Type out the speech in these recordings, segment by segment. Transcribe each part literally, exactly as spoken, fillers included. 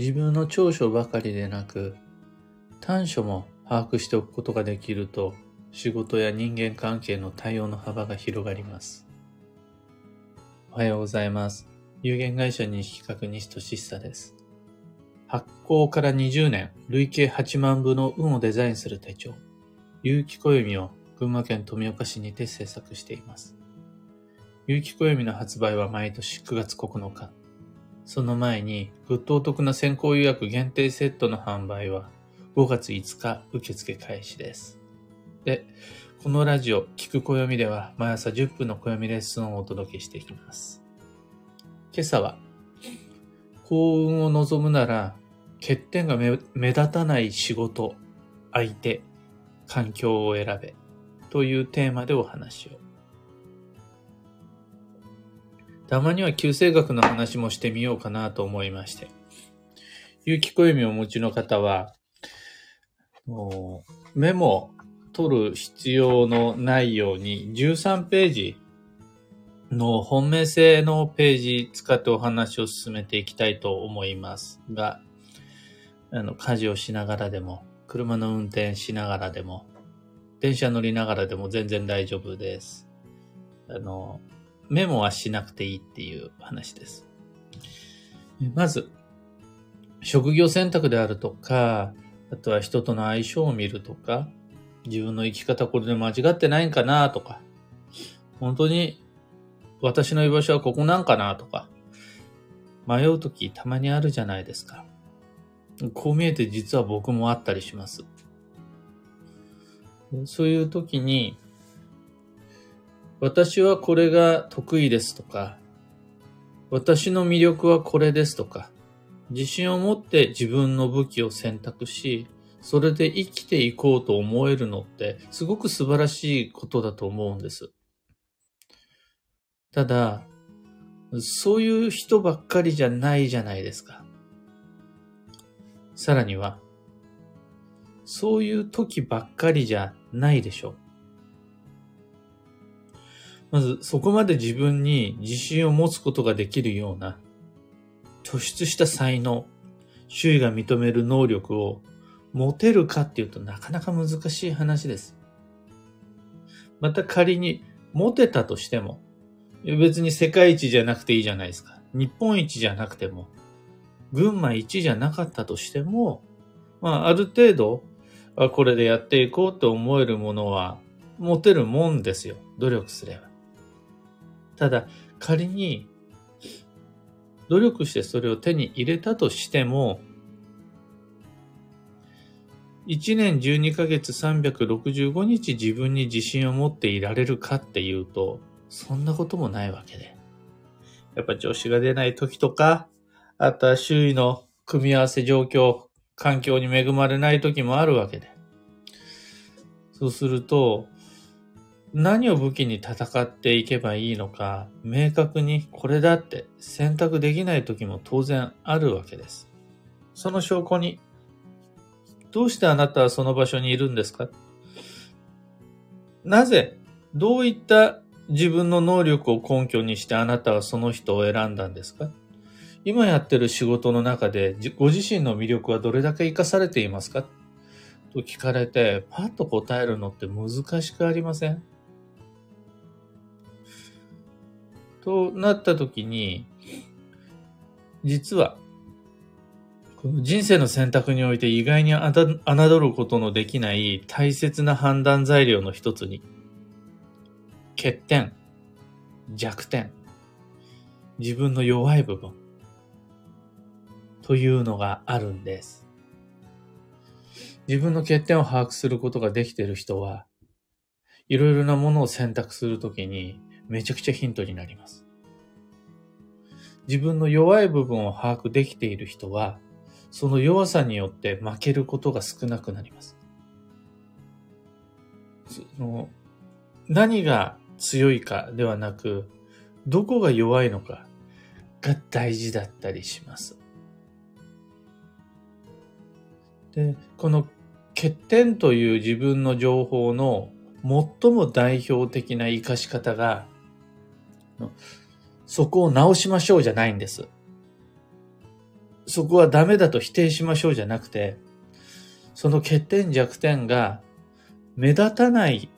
自分の長所ばかりでなく、短所も把握しておくことができると、仕事や人間関係の対応の幅が広がります。おはようございます。有限会社西企画西俊久です。発行からにじゅうねん、累計はちまんぶの運をデザインする手帳、有機暦を群馬県富岡市にて制作しています。有機暦の発売は毎年くがつここのか。その前に、ぐっとお得な先行予約限定セットの販売はごがついつか受付開始です。で、このラジオ、聞く暦では毎朝じゅっぷんの暦レッスンをお届けしていきます。今朝は、幸運を望むなら、欠点が 目, 目立たない仕事、相手、環境を選べというテーマでお話を。たまには旧正学の話もしてみようかなと思いまして。有機暦をお持ちの方は、メモを取る必要のないようにじゅうさんページの本命性のページ使ってお話を進めていきたいと思いますが、あの家事をしながらでも、車の運転しながらでも、電車乗りながらでも全然大丈夫です。あのメモはしなくていいっていう話です。まず、職業選択であるとか、あとは人との相性を見るとか、自分の生き方これで間違ってないんかなとか、本当に私の居場所はここなんかなとか、迷うときたまにあるじゃないですか。こう見えて実は僕もあったりします。そういうときに、私はこれが得意ですとか、私の魅力はこれですとか、自信を持って自分の武器を選択し、それで生きていこうと思えるのってすごく素晴らしいことだと思うんです。ただ、そういう人ばっかりじゃないじゃないですか。さらには、そういう時ばっかりじゃないでしょう。まずそこまで自分に自信を持つことができるような突出した才能、周囲が認める能力を持てるかっていうとなかなか難しい話です。また仮に持てたとしても、別に世界一じゃなくていいじゃないですか。日本一じゃなくても、群馬一じゃなかったとしても、まあある程度これでやっていこうと思えるものは持てるもんですよ。努力すれば。ただ、仮に、努力してそれを手に入れたとしても、いちねんじゅうにかげつさんびゃくろくじゅうごにち自分に自信を持っていられるかっていうと、そんなこともないわけで。やっぱ調子が出ない時とか、あとは周囲の組み合わせ状況、環境に恵まれない時もあるわけで。そうすると、何を武器に戦っていけばいいのか、明確にこれだって選択できない時も当然あるわけです。その証拠に、どうしてあなたはその場所にいるんですか？なぜ、どういった自分の能力を根拠にしてあなたはその人を選んだんですか？今やってる仕事の中でご自身の魅力はどれだけ活かされていますか？と聞かれて、パッと答えるのって難しくありません？となった時に、実は人生の選択において意外にあた侮ることのできない大切な判断材料の一つに、欠点、弱点、自分の弱い部分というのがあるんです。自分の欠点を把握することができている人は、いろいろなものを選択するときにめちゃくちゃヒントになります。自分の弱い部分を把握できている人は、その弱さによって負けることが少なくなります。その、何が強いかではなく、どこが弱いのかが大事だったりします。で、この欠点という自分の情報の最も代表的な活かし方が、そこを直しましょうじゃないんです。そこはダメだと否定しましょうじゃなくて、その欠点弱点が目立たない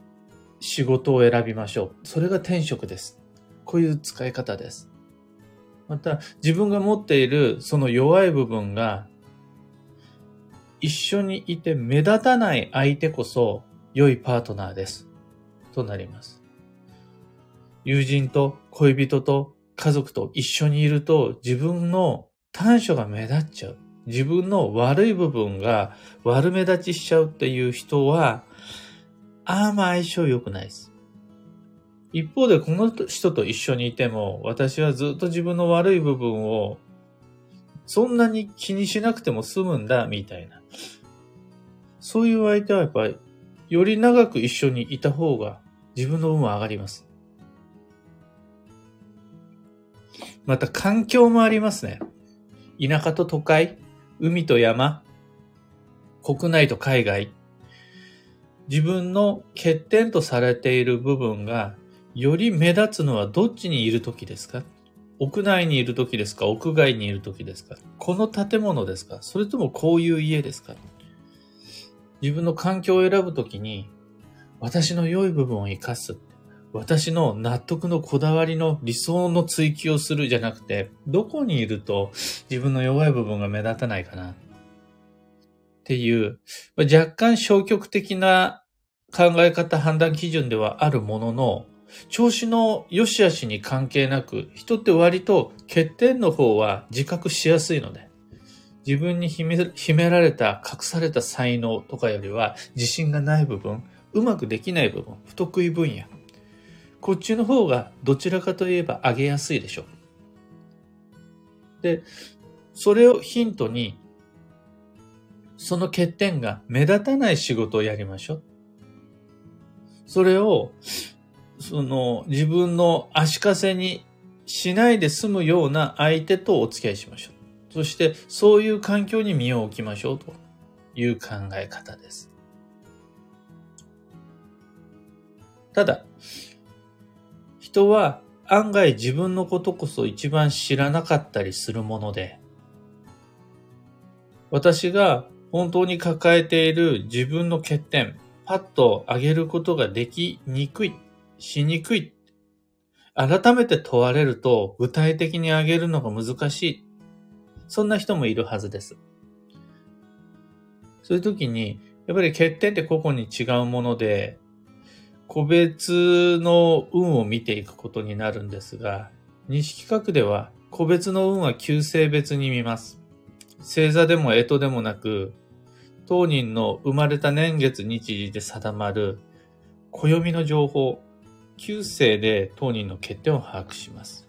仕事を選びましょう。それが転職です。こういう使い方です。また自分が持っているその弱い部分が一緒にいて目立たない相手こそ良いパートナーです。となります。友人と恋人と家族と一緒にいると自分の短所が目立っちゃう。自分の悪い部分が悪目立ちしちゃうっていう人はあんま相性良くないです。一方でこの人と一緒にいても私はずっと自分の悪い部分をそんなに気にしなくても済むんだみたいな、そういう相手はやっぱりより長く一緒にいた方が自分の運は上がります。また環境もありますね。田舎と都会、海と山、国内と海外、自分の欠点とされている部分がより目立つのはどっちにいる時ですか？屋内にいる時ですか？屋外にいる時ですか？この建物ですか？それともこういう家ですか？自分の環境を選ぶ時に私の良い部分を生かす。私の納得のこだわりの理想の追求をするじゃなくて、どこにいると自分の弱い部分が目立たないかなっていう、若干消極的な考え方判断基準ではあるものの、調子の良し悪しに関係なく、人って割と欠点の方は自覚しやすいので、自分に秘め、秘められた隠された才能とかよりは自信がない部分、うまくできない部分、不得意分野、こっちの方がどちらかといえば上げやすいでしょう。で、それをヒントに、その欠点が目立たない仕事をやりましょう。それを、その自分の足かせにしないで済むような相手とお付き合いしましょう。そして、そういう環境に身を置きましょうという考え方です。ただ、人は案外自分のことこそ一番知らなかったりするもので、私が本当に抱えている自分の欠点、パッと上げることができにくい、しにくい。改めて問われると具体的に上げるのが難しい。そんな人もいるはずです。そういう時に、やっぱり欠点って個々に違うもので、個別の運を見ていくことになるんですが、西企画では個別の運は旧姓別に見ます。星座でも干支でもなく、当人の生まれた年月日時で定まる暦の情報、旧姓で当人の欠点を把握します。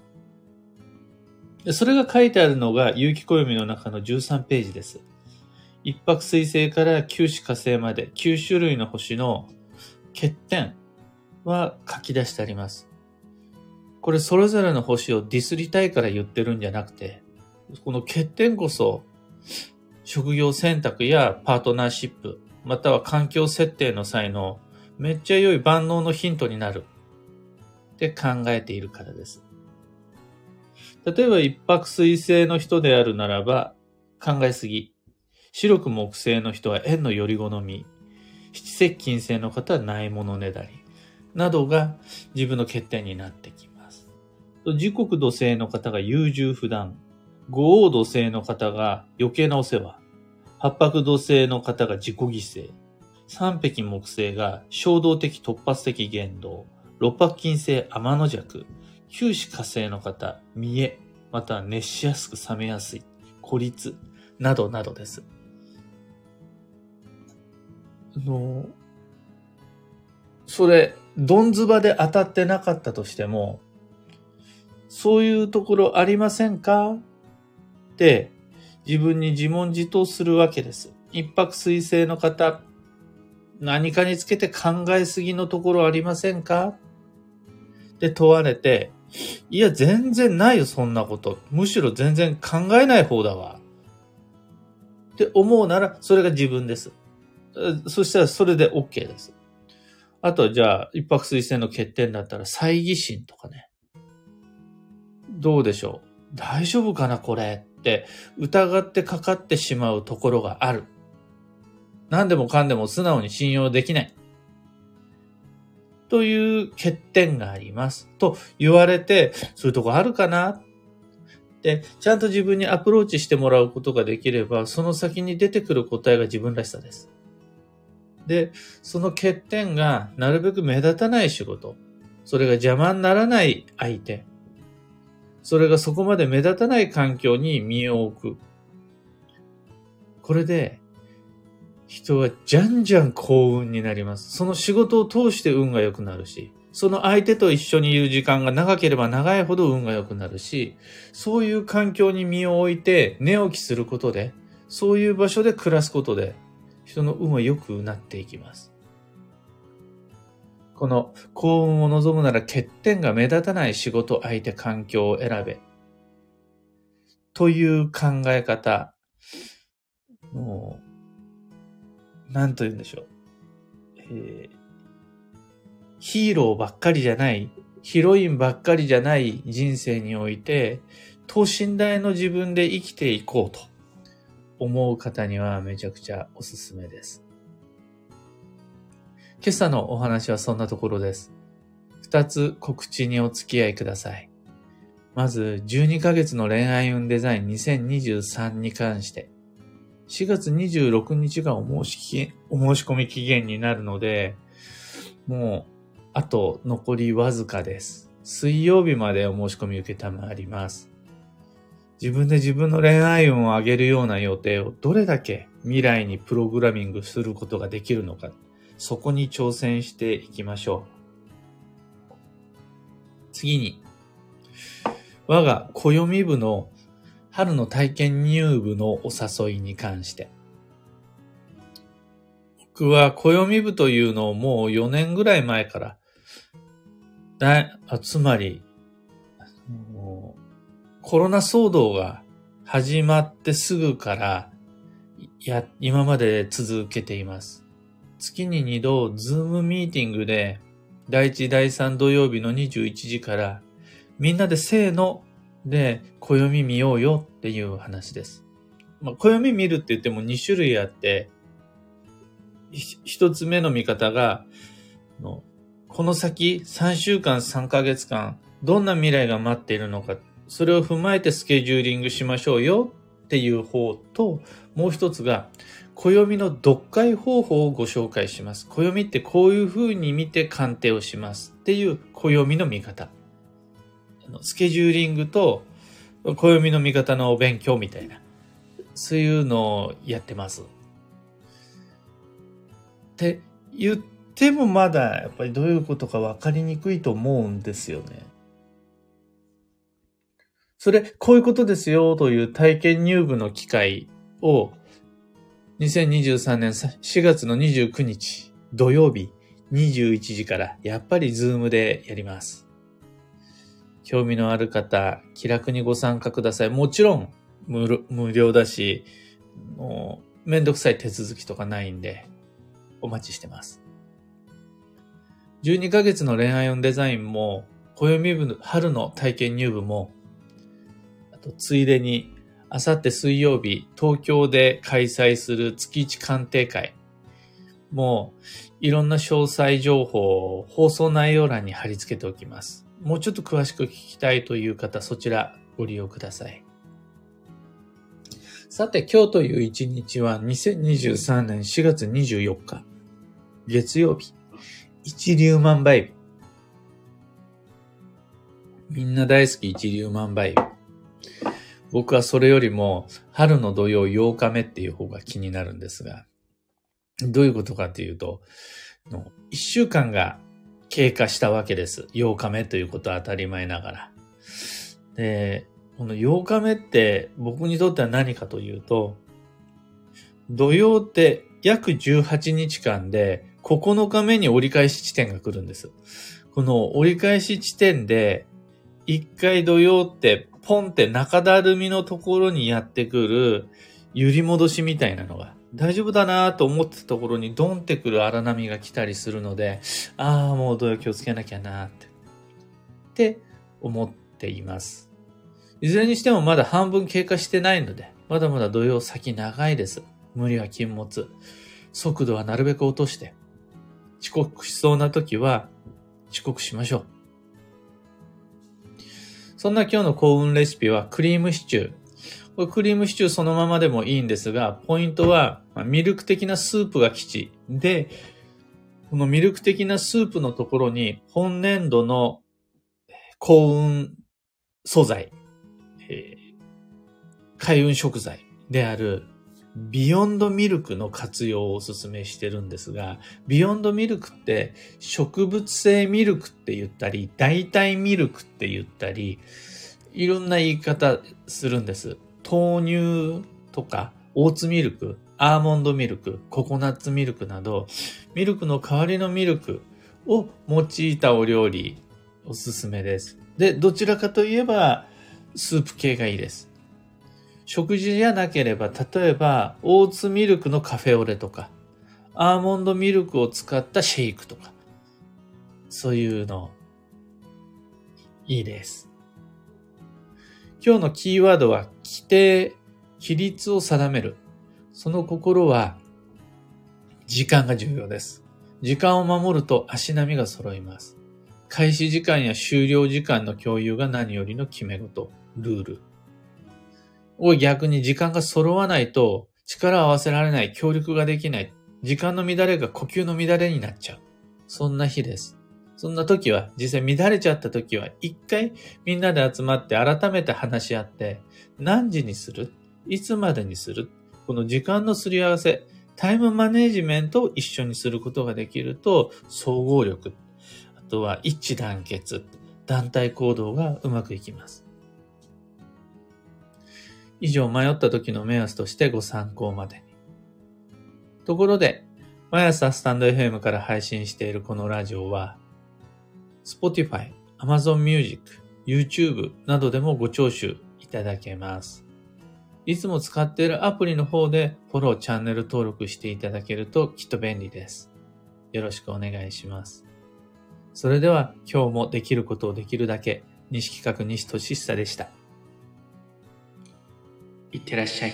それが書いてあるのが有機暦の中のじゅうさんページです。一白水星から九紫火星まできゅうしゅるいの星の欠点は書き出してあります。これそれぞれの星をディスりたいから言ってるんじゃなくて、この欠点こそ職業選択やパートナーシップ、または環境設定の際のめっちゃ良い万能のヒントになるって考えているからです。例えば一白水星の人であるならば考えすぎ、白く木星の人は縁のより好み、七石金星の方はないものねだり、などが自分の欠点になってきます。時刻土星の方が優柔不断、五黄土星の方が余計なお世話、八白土星の方が自己犠牲、三碧木星が衝動的突発的言動、六白金星天の弱、九紫火星の方見え、または熱しやすく冷めやすい、孤立、などなどです。あの、それ、どんずばで当たってなかったとしても、そういうところありませんかって自分に自問自答するわけです。一白水星の方、何かにつけて考えすぎのところありませんかって問われて、いや全然ないよそんなこと。むしろ全然考えない方だわ。って思うならそれが自分です。そしたらそれで OK です。あとはじゃあ、一白水星の欠点だったら、猜疑心とかね。どうでしょう？大丈夫かなこれって疑ってかかってしまうところがある。何でもかんでも素直に信用できないという欠点がありますと言われて、そういうとこあるかなで、ちゃんと自分にアプローチしてもらうことができれば、その先に出てくる答えが自分らしさです。で、その欠点がなるべく目立たない仕事、それが邪魔にならない相手、それがそこまで目立たない環境に身を置く。これで、人はじゃんじゃん幸運になります。その仕事を通して運が良くなるし、その相手と一緒にいる時間が長ければ長いほど運が良くなるし、そういう環境に身を置いて寝起きすることで、そういう場所で暮らすことで、人の運は良くなっていきます。この幸運を望むなら欠点が目立たない仕事、相手、環境を選べ。という考え方。もう、なんと言うんでしょう。えーヒーローばっかりじゃない、ヒロインばっかりじゃない人生において、等身大の自分で生きていこうと思う方にはめちゃくちゃおすすめです。今朝のお話はそんなところです。二つ告知にお付き合いください。まず、じゅうにかげつの恋愛運デザインにせんにじゅうさんに関して、しがつにじゅうろくにちがお申し、お申し込み期限になるので、もう、あと残りわずかです。水曜日までお申し込み受けたまわります。自分で自分の恋愛運を上げるような予定をどれだけ未来にプログラミングすることができるのか、そこに挑戦していきましょう。次に、我が暦部の春の体験入部のお誘いに関して、僕は暦部というのをもうよねんぐらい前から、だあつまりコロナ騒動が始まってすぐからや今まで続けています。月ににどズームミーティングでだいいちだいさん土曜日のにじゅういちじからみんなでせーので暦見ようよっていう話です。まあ、暦見るって言ってもに種類あって。一つ目の見方が、この先さんしゅうかんさんかげつかんどんな未来が待っているのか、それを踏まえてスケジューリングしましょうよっていう方と、もう一つが暦の読解方法をご紹介します。暦ってこういう風に見て鑑定をしますっていう暦の見方。スケジューリングと暦の見方のお勉強みたいな、そういうのをやってます。って言ってもまだやっぱりどういうことか分かりにくいと思うんですよね。それこういうことですよという体験入部の機会をにせんにじゅうさんねんしがつのにじゅうくにち土曜日にじゅういちじからやっぱりズームでやります。興味のある方気楽にご参加ください。もちろん無料だし、もうめんどくさい手続きとかないんで。お待ちしてます。じゅうにかげつの恋愛運デザインも、暦部の春の体験入部も、あとついでに、あさって水曜日、東京で開催する月一鑑定会も、いろんな詳細情報を放送内容欄に貼り付けておきます。もうちょっと詳しく聞きたいという方、そちらご利用ください。さて、今日という一日はにせんにじゅうさんねんしがつにじゅうよっか。月曜日、一粒万倍日。みんな大好き一粒万倍日。僕はそれよりも春の土曜ようかめっていう方が気になるんですが、どういうことかというと、いっしゅうかんが経過したわけです。ようかめということは当たり前ながら。で、このようかめって僕にとっては何かというと、土曜って約じゅうはちにちかんでここのかめに折り返し地点が来るんです。この折り返し地点で、一回土曜ってポンって中だるみのところにやってくる揺り戻しみたいなのが、大丈夫だなと思ってたところにドンってくる荒波が来たりするので、ああ、もう土曜気をつけなきゃなって、って思っています。いずれにしてもまだ半分経過してないので、まだまだ土曜先長いです。無理は禁物。速度はなるべく落として、遅刻しそうな時は遅刻しましょう。そんな今日の幸運レシピはクリームシチュー。これクリームシチューそのままでもいいんですが、ポイントはミルク的なスープが基地で、このミルク的なスープのところに本年度の幸運素材、えー、開運食材であるビヨンドミルクの活用をお勧めしてるんですが、ビヨンドミルクって植物性ミルクって言ったり、代替ミルクって言ったり、いろんな言い方するんです。豆乳とかオーツミルク、アーモンドミルク、ココナッツミルクなど、ミルクの代わりのミルクを用いたお料理おすすめです。で、どちらかといえばスープ系がいいです。食事じゃなければ、例えばオーツミルクのカフェオレとか、アーモンドミルクを使ったシェイクとか、そういうのいいです。今日のキーワードは規定、規律を定める。その心は時間が重要です。時間を守ると足並みが揃います。開始時間や終了時間の共有が何よりの決め事、ルール。を逆に時間が揃わないと力を合わせられない、協力ができない、時間の乱れが呼吸の乱れになっちゃう。そんな日です。そんな時は、実際乱れちゃった時は、一回みんなで集まって改めて話し合って、何時にする？いつまでにする？この時間のすり合わせ、タイムマネジメントを一緒にすることができると、総合力、あとは一致団結、団体行動がうまくいきます。以上、迷った時の目安としてご参考までに。ところで、毎朝スタンド エフエム から配信しているこのラジオは、Spotify、Amazon Music、YouTube などでもご聴取いただけます。いつも使っているアプリの方でフォロー、チャンネル登録していただけるときっと便利です。よろしくお願いします。それでは、今日もできることをできるだけ、西企画西俊久でした。いってらっしゃい。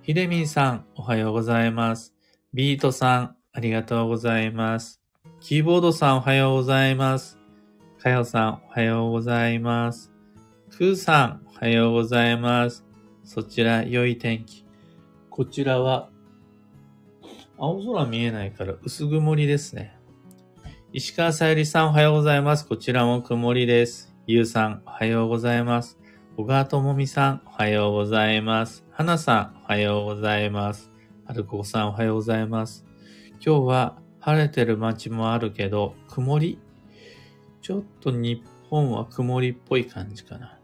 ひでみんさん、おはようございます。ビートさん、ありがとうございます。キーボードさん、おはようございます。かよさん、おはようございます。くーさん、おはようございます。そちら、良い天気。こちらは、青空見えないから薄曇りですね。石川さゆりさん、おはようございます。こちらも曇りです。ゆうさん、おはようございます。小川ともみさん、おはようございます。はなさん、おはようございます。はるこさん、おはようございます。今日は晴れてる街もあるけど、曇り？ちょっと日本は曇りっぽい感じかな。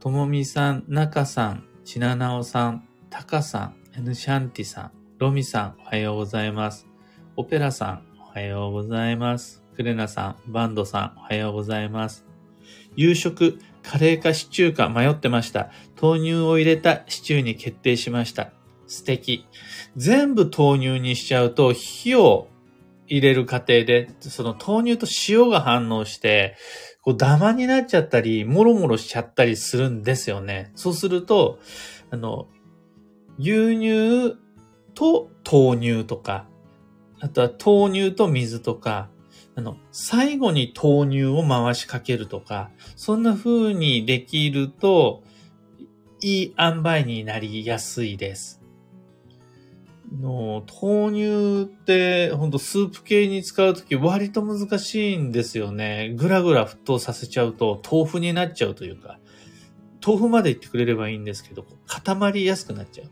ともみさん、なかさん、ちななおさん、たかさん、エヌシャンティさん、ロミさん、おはようございます。オペラさん、おはようございます。クレナさん、バンドさん、おはようございます。夕食、カレーかシチューか迷ってました。豆乳を入れたシチューに決定しました。素敵。全部豆乳にしちゃうと、火を入れる過程で、その豆乳と塩が反応して、こうダマになっちゃったり、もろもろしちゃったりするんですよね。そうすると、あの、牛乳と豆乳とか、あとは豆乳と水とか、あの、最後に豆乳を回しかけるとか、そんな風にできると、いい塩梅になりやすいです。の豆乳って、ほんとスープ系に使うとき割と難しいんですよね。ぐらぐら沸騰させちゃうと、豆腐になっちゃうというか、豆腐までいってくれればいいんですけど、固まりやすくなっちゃう。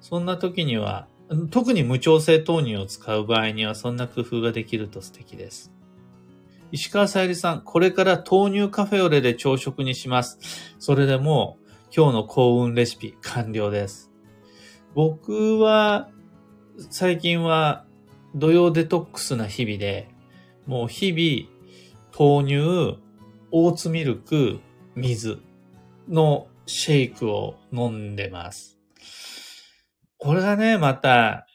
そんな時には、特に無調整豆乳を使う場合にはそんな工夫ができると素敵です。石川さゆりさん、これから豆乳カフェオレで朝食にします。それでもう今日の幸運レシピ完了です。僕は最近は土曜デトックスな日々で、もう日々豆乳、オーツミルク、水のシェイクを飲んでます。これがね、また、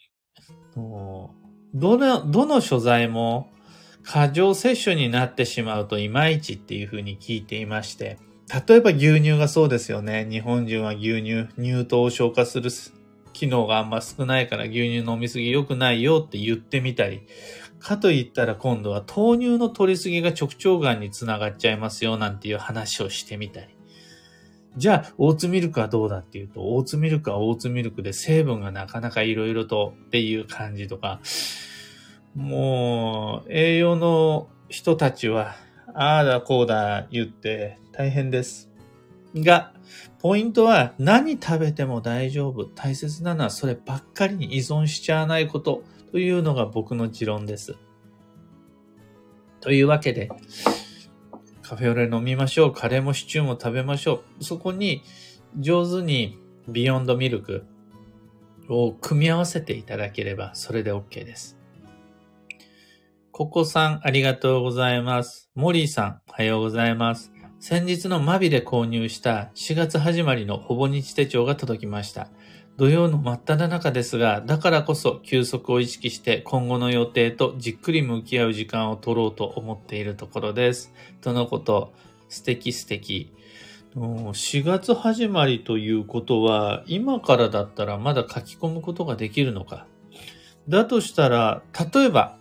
どの、どの所在も過剰摂取になってしまうといまいちっていうふうに聞いていまして、例えば牛乳がそうですよね。日本人は牛乳、乳糖を消化する機能があんま少ないから牛乳飲みすぎ良くないよって言ってみたり、かといったら今度は豆乳の摂りすぎが直腸がんにつながっちゃいますよなんていう話をしてみたり、じゃあオーツミルクはどうだっていうと、オーツミルクはオーツミルクで成分がなかなかいろいろとっていう感じとか、もう栄養の人たちはああだこうだ言って大変ですが、ポイントは何食べても大丈夫、大切なのはそればっかりに依存しちゃわないことというのが僕の持論です。というわけでカフェオレ飲みましょう、カレーもシチューも食べましょう、そこに上手にビヨンドミルクを組み合わせていただければそれで OK です。ココさんありがとうございます。モリーさんおはようございます。先日のマビで購入したしがつ始まりのほぼ日手帳が届きました。土曜の真っ只中ですが、だからこそ休息を意識して今後の予定とじっくり向き合う時間を取ろうと思っているところです。とのこと、素敵素敵。しがつ始まりということは、今からだったらまだ書き込むことができるのか。だとしたら、例えば、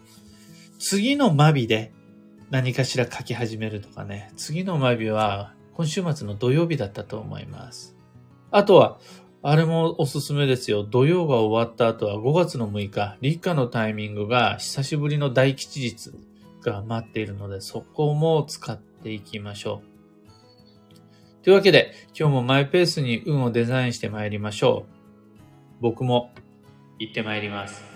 次のマビで何かしら書き始めるとかね。次のマビは今週末の土曜日だったと思います。あとは、あれもおすすめですよ。土曜が終わった後はごがつのむいか、立夏のタイミングが久しぶりの大吉日が待っているので、そこも使っていきましょう。というわけで、今日もマイペースに運をデザインしてまいりましょう。僕も行ってまいります。